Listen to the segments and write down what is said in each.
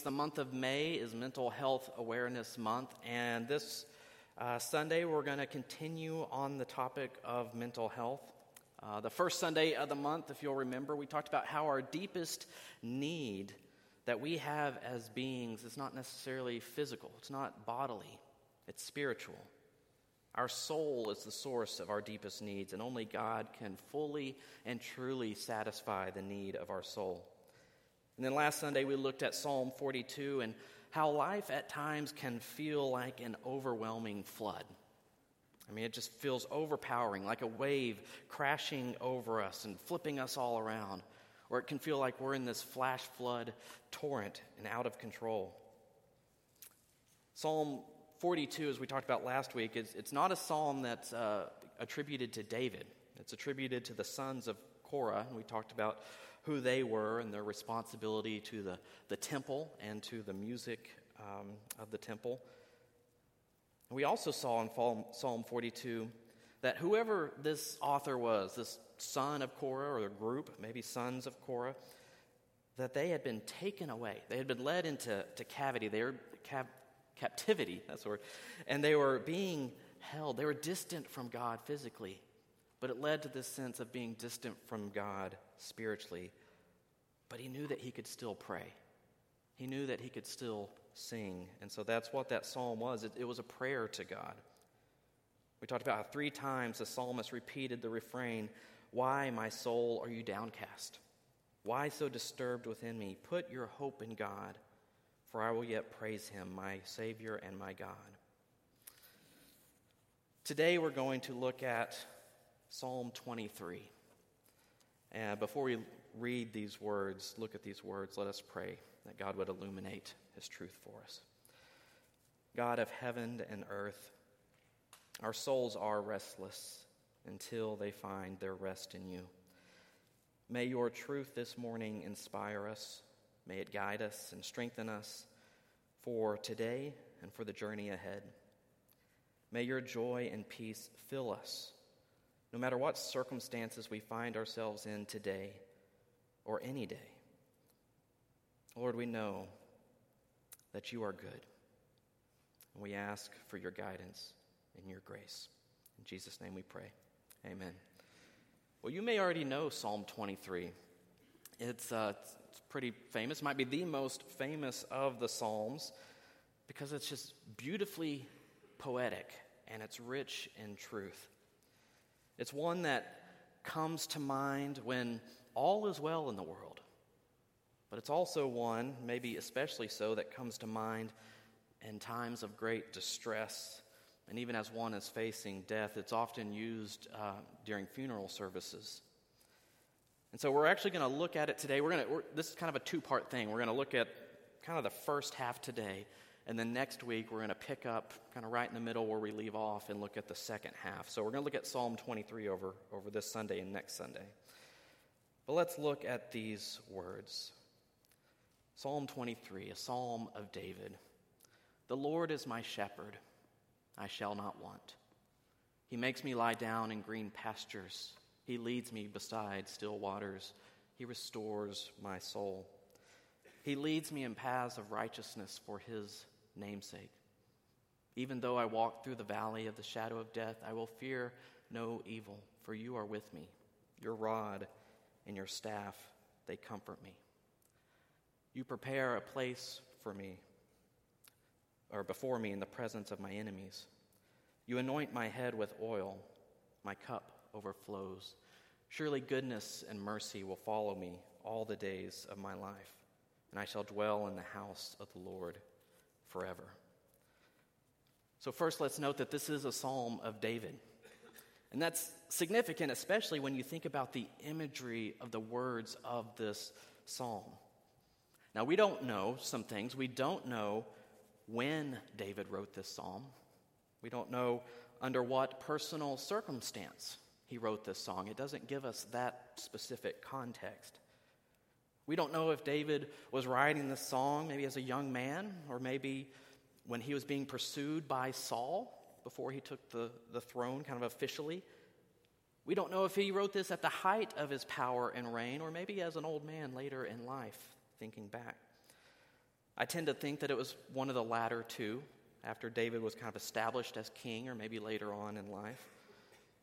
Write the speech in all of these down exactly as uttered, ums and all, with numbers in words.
weeks. The month of May is Mental Health Awareness Month, and this uh, Sunday we're going to continue on the topic of mental health. Uh, the first Sunday of the month, if you'll remember, we talked about how our deepest need that we have as beings is not necessarily physical. It's not bodily. It's spiritual. Our soul is the source of our deepest needs, and only God can fully and truly satisfy the need of our soul. And then last Sunday, we looked at Psalm forty-two and how life at times can feel like an overwhelming flood. I mean, it just feels overpowering, like a wave crashing over us and flipping us all around. Or it can feel like we're in this flash flood torrent and out of control. Psalm forty-two, as we talked about last week, it's, it's not a psalm that's uh, attributed to David. It's attributed to the sons of Korah. We talked about who they were and their responsibility to the, the temple and to the music um, of the temple. And we also saw in Psalm forty-two that whoever this author was, this son of Korah or a group, maybe sons of Korah, that they had been taken away. They had been led into to cavity. They were cap- Captivity, that's the word. And they were being held. They were distant from God physically, but it led to this sense of being distant from God spiritually. But he knew that he could still pray. He knew that he could still sing. And so that's what that psalm was. It, it was a prayer to God. We talked about how three times the psalmist repeated the refrain, "Why, my soul, are you downcast? Why so disturbed within me? Put your hope in God. For I will yet praise him, my Savior and my God." Today we're going to look at Psalm twenty-three. And before we read these words, look at these words, let us pray that God would illuminate his truth for us. God of heaven and earth, our souls are restless until they find their rest in you. May your truth this morning inspire us. May it guide us and strengthen us for today and for the journey ahead. May your joy and peace fill us, no matter what circumstances we find ourselves in today or any day. Lord, we know that you are good, and we ask for your guidance and your grace. In Jesus' name we pray. Amen. Well, you may already know Psalm twenty-three. It's uh, it's pretty famous. It might be the most famous of the Psalms because it's just beautifully poetic and it's rich in truth. It's one that comes to mind when all is well in the world, but it's also one, maybe especially so, that comes to mind in times of great distress and even as one is facing death. It's often used uh, during funeral services. And so we're actually going to look at it today. We're going to this is kind of a two-part thing. We're going to look at kind of the first half today, and then next week we're going to pick up kind of right in the middle where we leave off and look at the second half. So we're going to look at Psalm twenty-three over, over this Sunday and next Sunday. But let's look at these words. Psalm twenty-three, a psalm of David. "The Lord is my shepherd, I shall not want. He makes me lie down in green pastures. He leads me beside still waters. He restores my soul. He leads me in paths of righteousness for his namesake. Even though I walk through the valley of the shadow of death, I will fear no evil, for you are with me. Your rod and your staff, they comfort me. You prepare a place for me, or before me in the presence of my enemies. You anoint my head with oil, my cup overflows. Surely goodness and mercy will follow me all the days of my life, and I shall dwell in the house of the Lord forever." So first, let's note that this is a psalm of David. And that's significant, especially when you think about the imagery of the words of this psalm. Now, we don't know some things. We don't know when David wrote this psalm. We don't know under what personal circumstance he wrote this song. It doesn't give us that specific context. We don't know if David was writing this song maybe as a young man or maybe when he was being pursued by Saul before he took the, the throne kind of officially. We don't know if he wrote this at the height of his power and reign or maybe as an old man later in life, thinking back. I tend to think that it was one of the latter two, after David was kind of established as king, or maybe later on in life,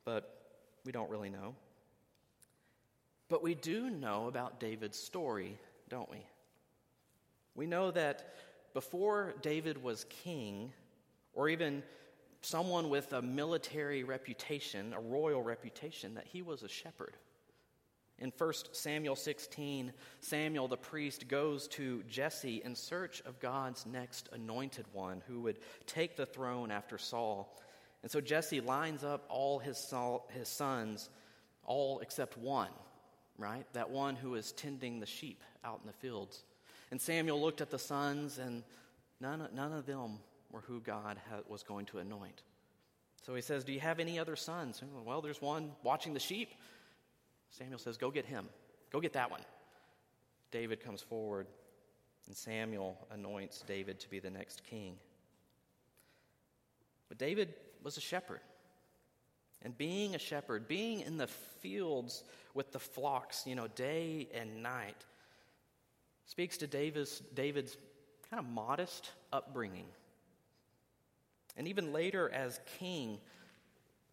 but we don't really know. But we do know about David's story, don't we? We know that before David was king, or even someone with a military reputation, a royal reputation, that he was a shepherd. In First Samuel sixteen, Samuel the priest goes to Jesse in search of God's next anointed one who would take the throne after Saul. And so Jesse lines up all his Saul, his sons, all except one, right? That one who is tending the sheep out in the fields. And Samuel looked at the sons, and none, none of them were who God had, was going to anoint. So he says, "Do you have any other sons?" "Well, there's one watching the sheep." Samuel says, "Go get him. Go get that one." David comes forward, and Samuel anoints David to be the next king. But David was a shepherd. And being a shepherd, being in the fields with the flocks, you know, day and night, speaks to David's, David's kind of modest upbringing. And even later as king,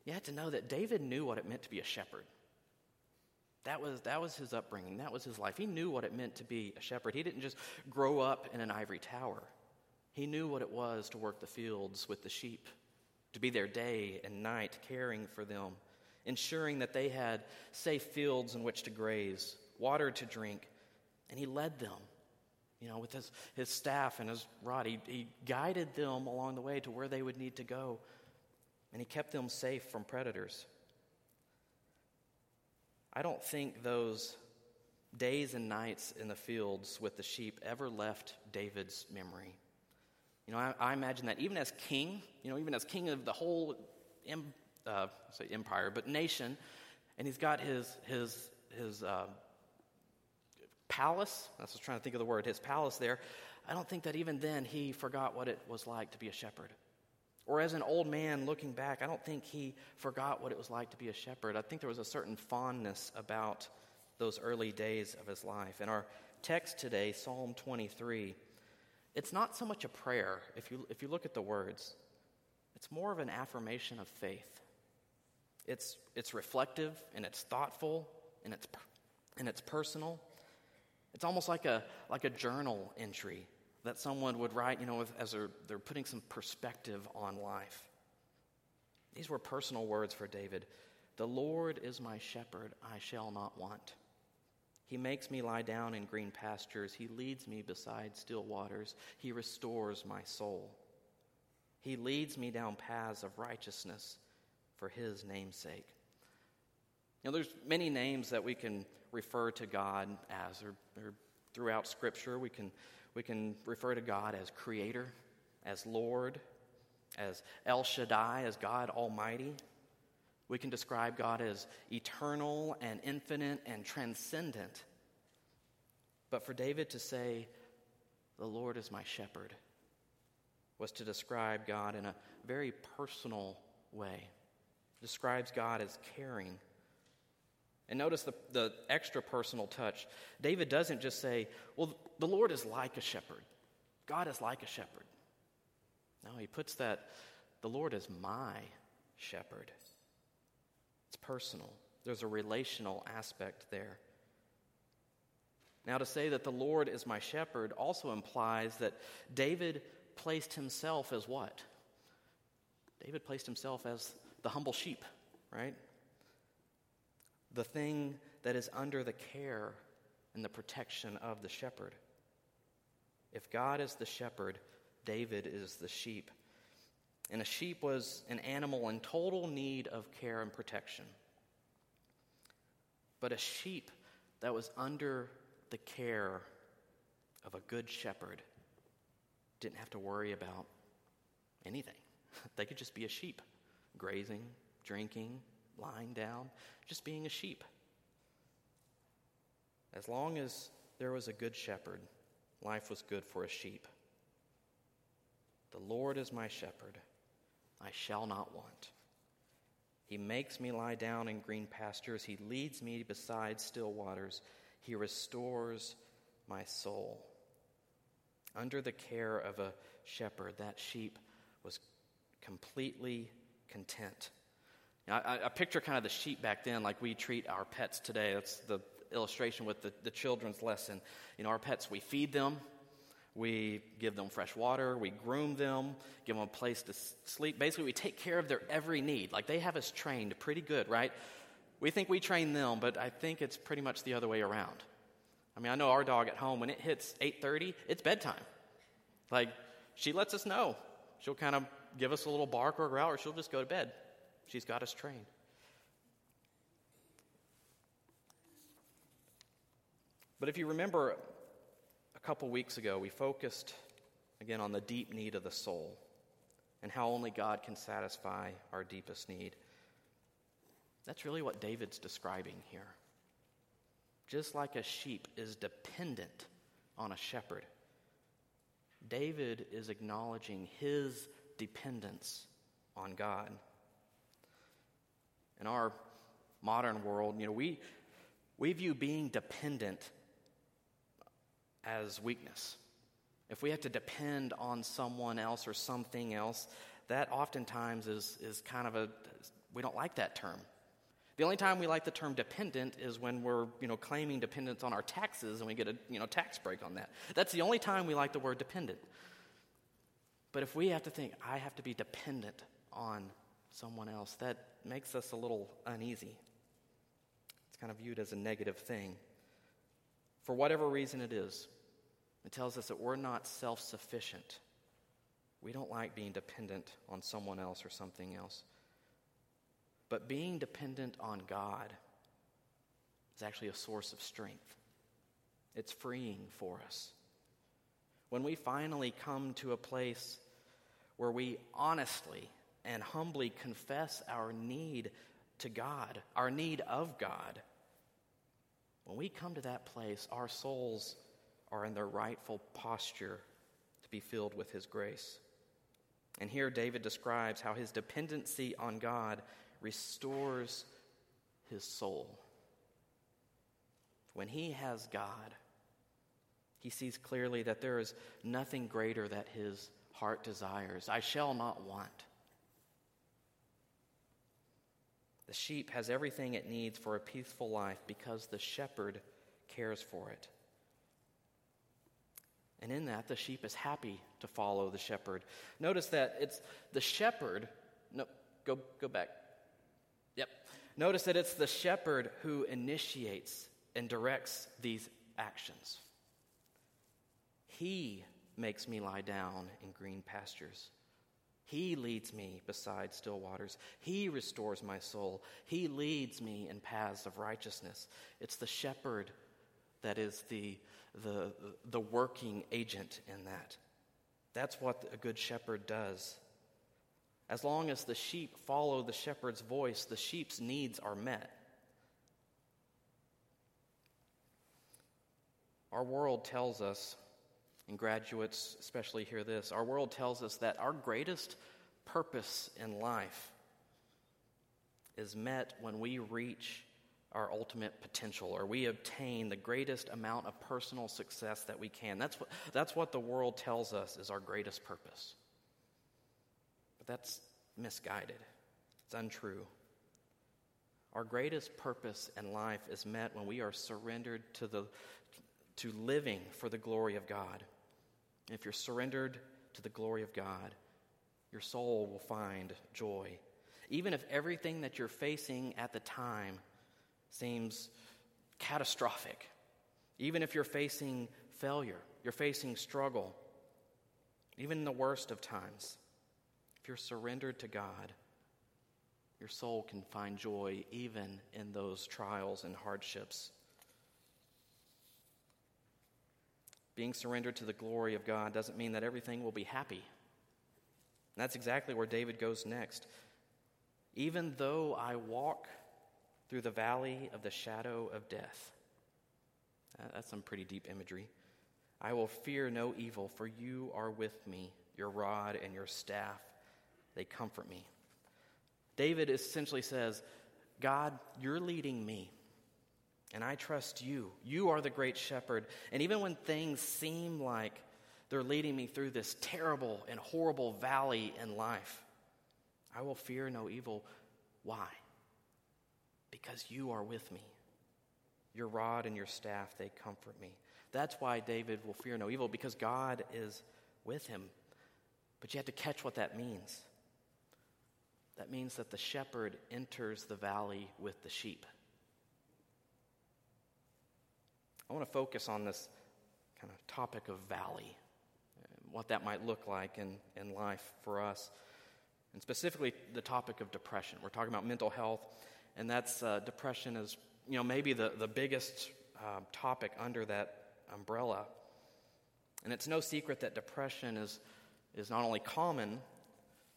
you have to know that David knew what it meant to be a shepherd. That was that was his upbringing. That was his life. He knew what it meant to be a shepherd. He didn't just grow up in an ivory tower. He knew what it was to work the fields with the sheep, to be there day and night caring for them, ensuring that they had safe fields in which to graze, water to drink, and he led them. You know, with his, his staff and his rod, he, he guided them along the way to where they would need to go, and he kept them safe from predators. I don't think those days and nights in the fields with the sheep ever left David's memory. You know, I, I imagine that even as king, you know, even as king of the whole em, uh, say empire, but nation, and he's got his his his uh, palace. I was trying to think of the word. His palace there. I don't think that even then he forgot what it was like to be a shepherd. Or as an old man looking back, I don't think he forgot what it was like to be a shepherd. I think there was a certain fondness about those early days of his life. In our text today, Psalm twenty-three, it's not so much a prayer. If you if you look at the words, it's more of an affirmation of faith. It's it's reflective, and it's thoughtful, and it's and it's personal. It's almost like a like a journal entry that someone would write, you know, as they're, they're putting some perspective on life. These were personal words for David. "The Lord is my shepherd, I shall not want. He makes me lie down in green pastures. He leads me beside still waters. He restores my soul. He leads me down paths of righteousness for his name's sake." You know, there's many names that we can refer to God as, or, or throughout Scripture we can We can refer to God as Creator, as Lord, as El Shaddai, as God Almighty. We can describe God as eternal and infinite and transcendent. But for David to say, "The Lord is my shepherd," was to describe God in a very personal way. Describes God as caring. And notice the, the extra personal touch. David doesn't just say, "Well, the Lord is like a shepherd. God is like a shepherd." No, he puts that, "The Lord is my shepherd." It's personal. There's a relational aspect there. Now, to say that the Lord is my shepherd also implies that David placed himself as what? David placed himself as the humble sheep, right? The thing that is under the care and the protection of the shepherd. If God is the shepherd, David is the sheep. And a sheep was an animal in total need of care and protection. But a sheep that was under the care of a good shepherd didn't have to worry about anything. They could just be a sheep, grazing, drinking, lying down, just being a sheep. As long as there was a good shepherd, life was good for a sheep. "The Lord is my shepherd, I shall not want. He makes me lie down in green pastures. He leads me beside still waters. He restores my soul." under the care of a shepherd, that sheep was completely content. Now, I, I picture kind of the sheep back then like we treat our pets today. That's the illustration with the, the children's lesson. You know, our pets, we feed them, we give them fresh water, we groom them, give them a place to sleep. Basically, we take care of their every need. Like, they have us trained pretty good, right? We think we train them, but I think it's pretty much the other way around. I mean, I know our dog at home, when it hits eight thirty, it's bedtime. Like, she lets us know. She'll kind of give us a little bark or growl, or she'll just go to bed. She's got us trained. But if you remember, a couple weeks ago, we focused, again, on the deep need of the soul and how only God can satisfy our deepest need. That's really what David's describing here. Just like a sheep is dependent on a shepherd, David is acknowledging his dependence on God. In our modern world, you know, we we view being dependent as weakness. If we have to depend on someone else or something else, that oftentimes is is kind of a, we don't like that term. The only time we like the term dependent is when we're, you know, claiming dependence on our taxes and we get a, you know, tax break on that. That's the only time we like the word dependent. But if we have to think, I have to be dependent on someone else, that makes us a little uneasy. It's kind of viewed as a negative thing. For whatever reason it is, it tells us that we're not self-sufficient. We don't like being dependent on someone else or something else. But being dependent on God is actually a source of strength. It's freeing for us. When we finally come to a place where we honestly and humbly confess our need to God, our need of God, when we come to that place, our souls are in their rightful posture to be filled with His grace. And here David describes how his dependency on God restores his soul. When he has God, he sees clearly that there is nothing greater that his heart desires. I shall not want. The sheep has everything it needs for a peaceful life because the shepherd cares for it. And in that, the sheep is happy to follow the shepherd. Notice that it's the shepherd. No, go go back. Yep. Notice that it's the shepherd who initiates and directs these actions. He makes me lie down in green pastures. He leads me beside still waters. He restores my soul. He leads me in paths of righteousness. It's the shepherd that is the the the working agent in that. That's what a good shepherd does. As long as the sheep follow the shepherd's voice, the sheep's needs are met. Our world tells us, and graduates especially hear this, our world tells us that our greatest purpose in life is met when we reach our ultimate potential, or we obtain the greatest amount of personal success that we can. That's what, that's what the world tells us is our greatest purpose. That's misguided. It's untrue. Our greatest purpose in life is met when we are surrendered to the to living for the glory of God. And if you're surrendered to the glory of God, your soul will find joy. Even if everything that you're facing at the time seems catastrophic, even if you're facing failure, you're facing struggle, even in the worst of times, if you're surrendered to God, your soul can find joy even in those trials and hardships. Being surrendered to the glory of God doesn't mean that everything will be happy. And that's exactly where David goes next. Even though I walk through the valley of the shadow of death. That's some pretty deep imagery. I will fear no evil, for you are with me, your rod and your staff. They comfort me. David essentially says, God, you're leading me, and I trust you. You are the great shepherd. And even when things seem like They're leading me through this terrible and horrible valley in life. I will fear no evil. Why? Because you are with me. Your rod and your staff, they comfort me. That's why David will fear no evil, because God is with him. But you have to catch what that means. That means that the shepherd enters the valley with the sheep. I want to focus on this kind of topic of valley, what that might look like in, in life for us, and specifically the topic of depression. We're talking about mental health, and that's uh, depression is, you know, maybe the, the biggest um, topic under that umbrella. And it's no secret that depression is is not only common,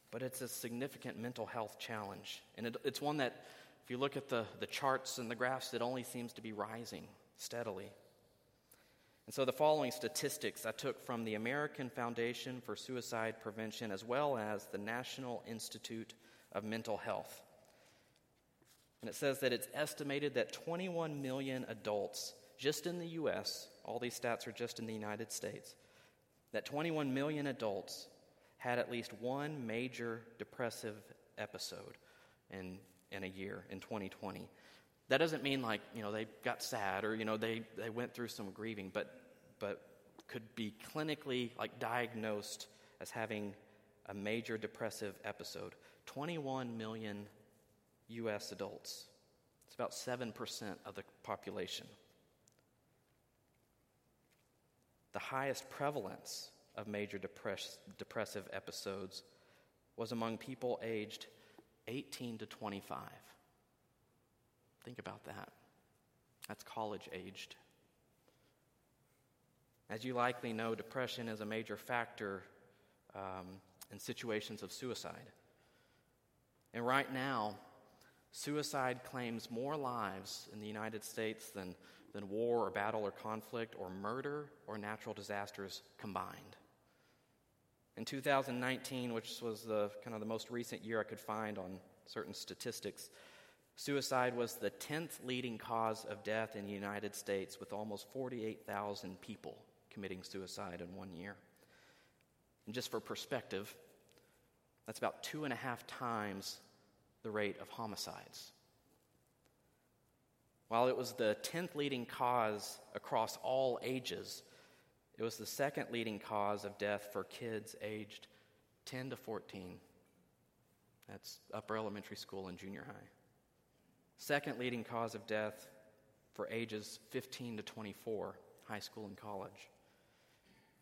but it's a significant mental health challenge. And it, it's one that, if you look at the, the charts and the graphs, it only seems to be rising steadily. And so the following statistics I took from the American Foundation for Suicide Prevention, as well as the National Institute of Mental Health. And it says that it's estimated that twenty-one million adults just in the U S, all these stats are just in the United States, that twenty-one million adults had at least one major depressive episode in in a year, in twenty twenty. That doesn't mean like, you know, they got sad or, you know, they, they went through some grieving, but but could be clinically like diagnosed as having a major depressive episode. twenty-one million U S adults. It's about seven percent of the population. The highest prevalence of major depress- depressive episodes was among people aged eighteen to twenty-five. Think about that. That's college-aged. As you likely know, depression is a major factor um, in situations of suicide. And right now, suicide claims more lives in the United States than, than war or battle or conflict or murder or natural disasters combined. In two thousand nineteen, which was the kind of the most recent year I could find on certain statistics, suicide was the tenth leading cause of death in the United States, with almost forty-eight thousand people committing suicide in one year. And just for perspective, that's about two and a half times the rate of homicides. While it was the tenth leading cause across all ages, it was the second leading cause of death for kids aged ten to fourteen. That's upper elementary school and junior high. Second leading cause of death for ages fifteen to twenty-four, high school and college.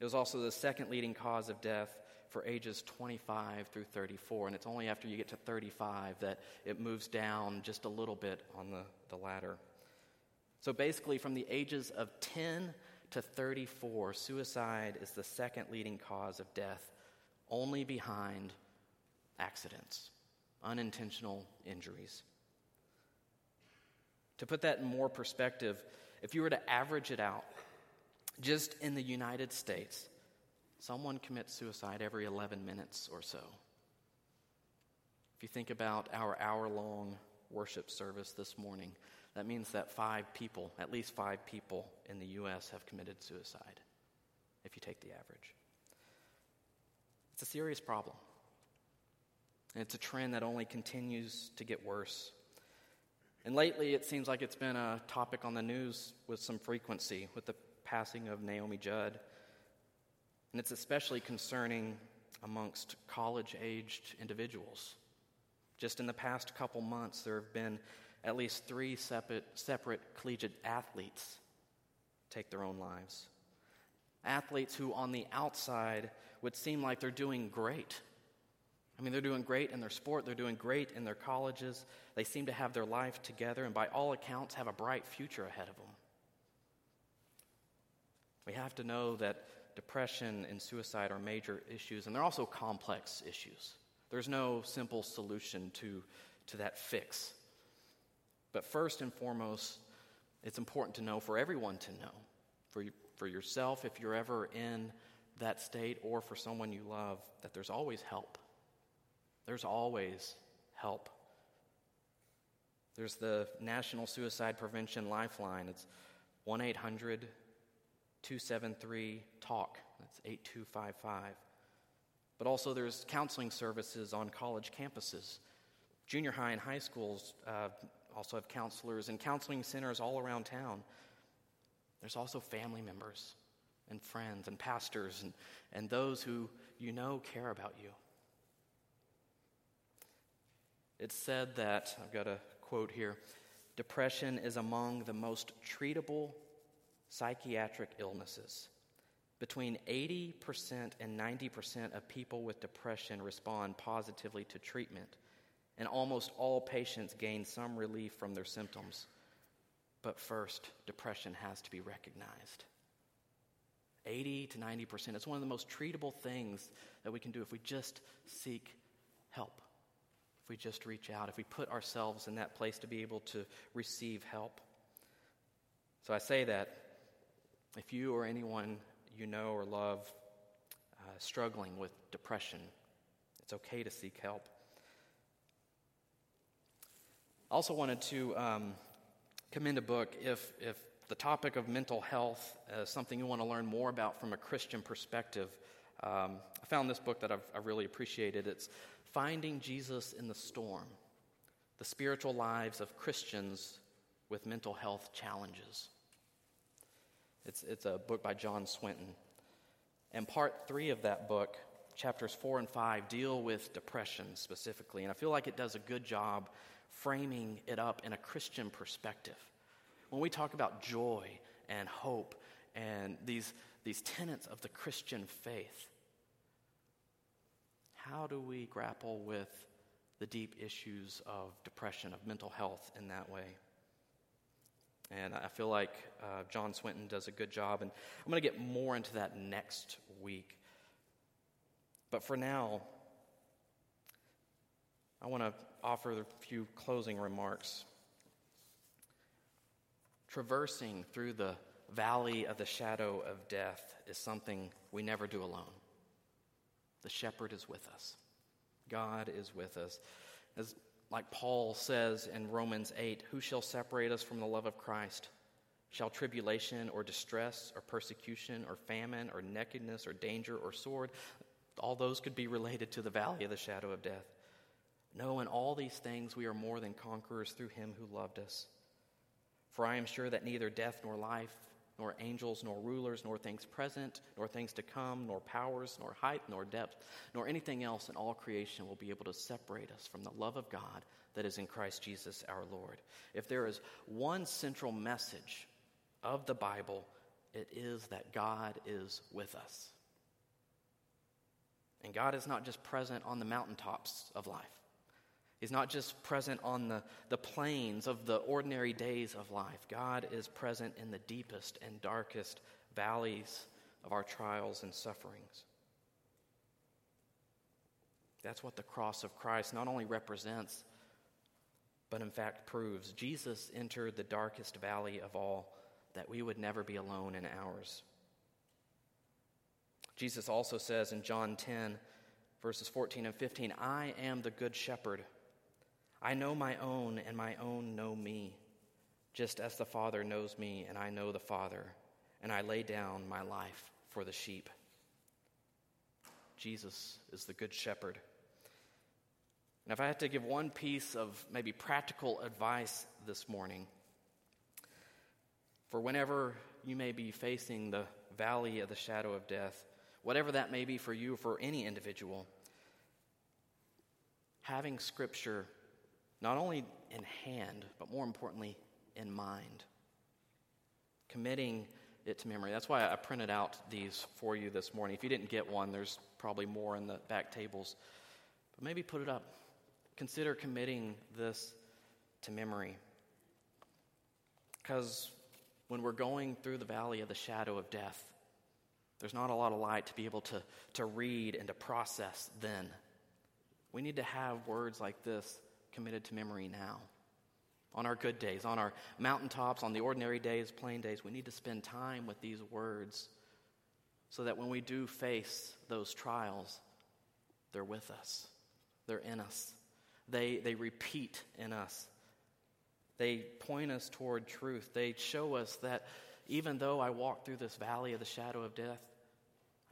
It was also the second leading cause of death for ages twenty-five through thirty-four, and it's only after you get to thirty-five that it moves down just a little bit on the, the ladder. So basically, from the ages of ten to thirty-four, suicide is the second leading cause of death, only behind accidents, unintentional injuries. To put that in more perspective, if you were to average it out, just in the United States, someone commits suicide every eleven minutes or so. If you think about our hour-long worship service this morning, that means that five people, at least five people in the U S have committed suicide, if you take the average. It's a serious problem. And it's a trend that only continues to get worse. And lately, it seems like it's been a topic on the news with some frequency, with the passing of Naomi Judd. And it's especially concerning amongst college-aged individuals. Just in the past couple months, there have been at least three separate, separate collegiate athletes take their own lives. Athletes who, on the outside, would seem like they're doing great. I mean, they're doing great in their sport. They're doing great in their colleges. They seem to have their life together and, by all accounts, have a bright future ahead of them. We have to know that depression and suicide are major issues, and they're also complex issues. There's no simple solution to, to that fix. But first and foremost, it's important to know, for everyone to know, for you, for yourself if you're ever in that state, or for someone you love, that there's always help. There's always help. There's the National Suicide Prevention Lifeline. It's one eight hundred two seven three talk. That's eight two five five. But also there's counseling services on college campuses. Junior high and high schools uh, also have counselors and counseling centers all around town. There's also family members and friends and pastors and, and those who you know care about you. It's said that, I've got a quote here, depression is among the most treatable psychiatric illnesses. Between eighty percent and ninety percent of people with depression respond positively to treatment, and almost all patients gain some relief from their symptoms. But first, depression has to be recognized. eighty to ninety percent. It's one of the most treatable things that we can do if we just seek help. If we just reach out, if we put ourselves in that place to be able to receive help. So I say that if you or anyone you know or love uh, struggling with depression, it's okay to seek help. I also wanted to um, commend a book. If if the topic of mental health is something you want to learn more about from a Christian perspective, um, I found this book that I've, I've really appreciated. It's Finding Jesus in the Storm, The Spiritual Lives of Christians with Mental Health Challenges. It's, it's a book by John Swinton. And part three of that book, chapters four and five, deal with depression specifically. And I feel like it does a good job framing it up in a Christian perspective. When we talk about joy and hope and these, these tenets of the Christian faith, how do we grapple with the deep issues of depression, of mental health in that way? And I feel like uh, John Swinton does a good job, and I'm going to get more into that next week. But for now, I want to offer a few closing remarks. Traversing through the valley of the shadow of death is something we never do alone. The shepherd is with us. God is with us. As like Paul says in Romans eight, who shall separate us from the love of Christ? Shall tribulation or distress or persecution or famine or nakedness or danger or sword? All those could be related to the valley of the shadow of death. No, in all these things we are more than conquerors through him who loved us. For I am sure that neither death nor life, nor angels, nor rulers, nor things present, nor things to come, nor powers, nor height, nor depth, nor anything else in all creation will be able to separate us from the love of God that is in Christ Jesus our Lord. If there is one central message of the Bible, it is that God is with us. And God is not just present on the mountaintops of life. He's not just present on the, the plains of the ordinary days of life. God is present in the deepest and darkest valleys of our trials and sufferings. That's what the cross of Christ not only represents, but in fact proves. Jesus entered the darkest valley of all, that we would never be alone in ours. Jesus also says in John ten, verses fourteen and fifteen, I am the good shepherd. I know my own, and my own know me, just as the Father knows me, and I know the Father, and I lay down my life for the sheep. Jesus is the good shepherd. And if I had to give one piece of maybe practical advice this morning, for whenever you may be facing the valley of the shadow of death, whatever that may be for you or for any individual, having Scripture not only in hand, but more importantly, in mind. Committing it to memory. That's why I printed out these for you this morning. If you didn't get one, there's probably more in the back tables. But maybe put it up. Consider committing this to memory. Because when we're going through the valley of the shadow of death, there's not a lot of light to be able to, to read and to process then. We need to have words like this committed to memory now. On our good days, on our mountaintops, on the ordinary days, plain days, we need to spend time with these words so that when we do face those trials, they're with us. They're in us. They, they repeat in us. They point us toward truth. They show us that even though I walk through this valley of the shadow of death,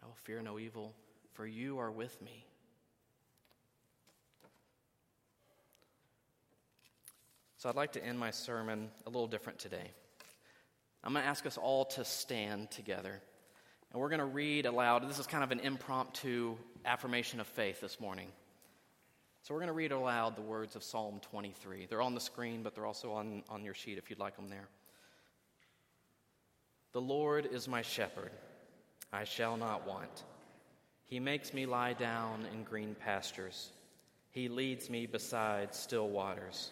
I will fear no evil, for you are with me. So I'd like to end my sermon a little different today. I'm going to ask us all to stand together, and we're going to read aloud. This is kind of an impromptu affirmation of faith this morning. So we're going to read aloud the words of Psalm twenty-three. They're on the screen, but they're also on, on your sheet if you'd like them there. The Lord is my shepherd, I shall not want. He makes me lie down in green pastures. He leads me beside still waters.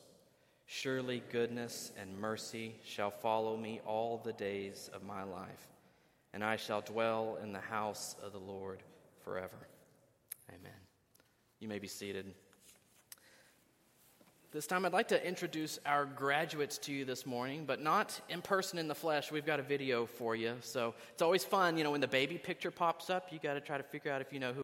Surely goodness and mercy shall follow me all the days of my life, and I shall dwell in the house of the Lord forever. Amen. You may be seated. This time I'd like to introduce our graduates to you this morning, but not in person in the flesh. We've got a video for you. So it's always fun, you know, when the baby picture pops up, you got to try to figure out if you know who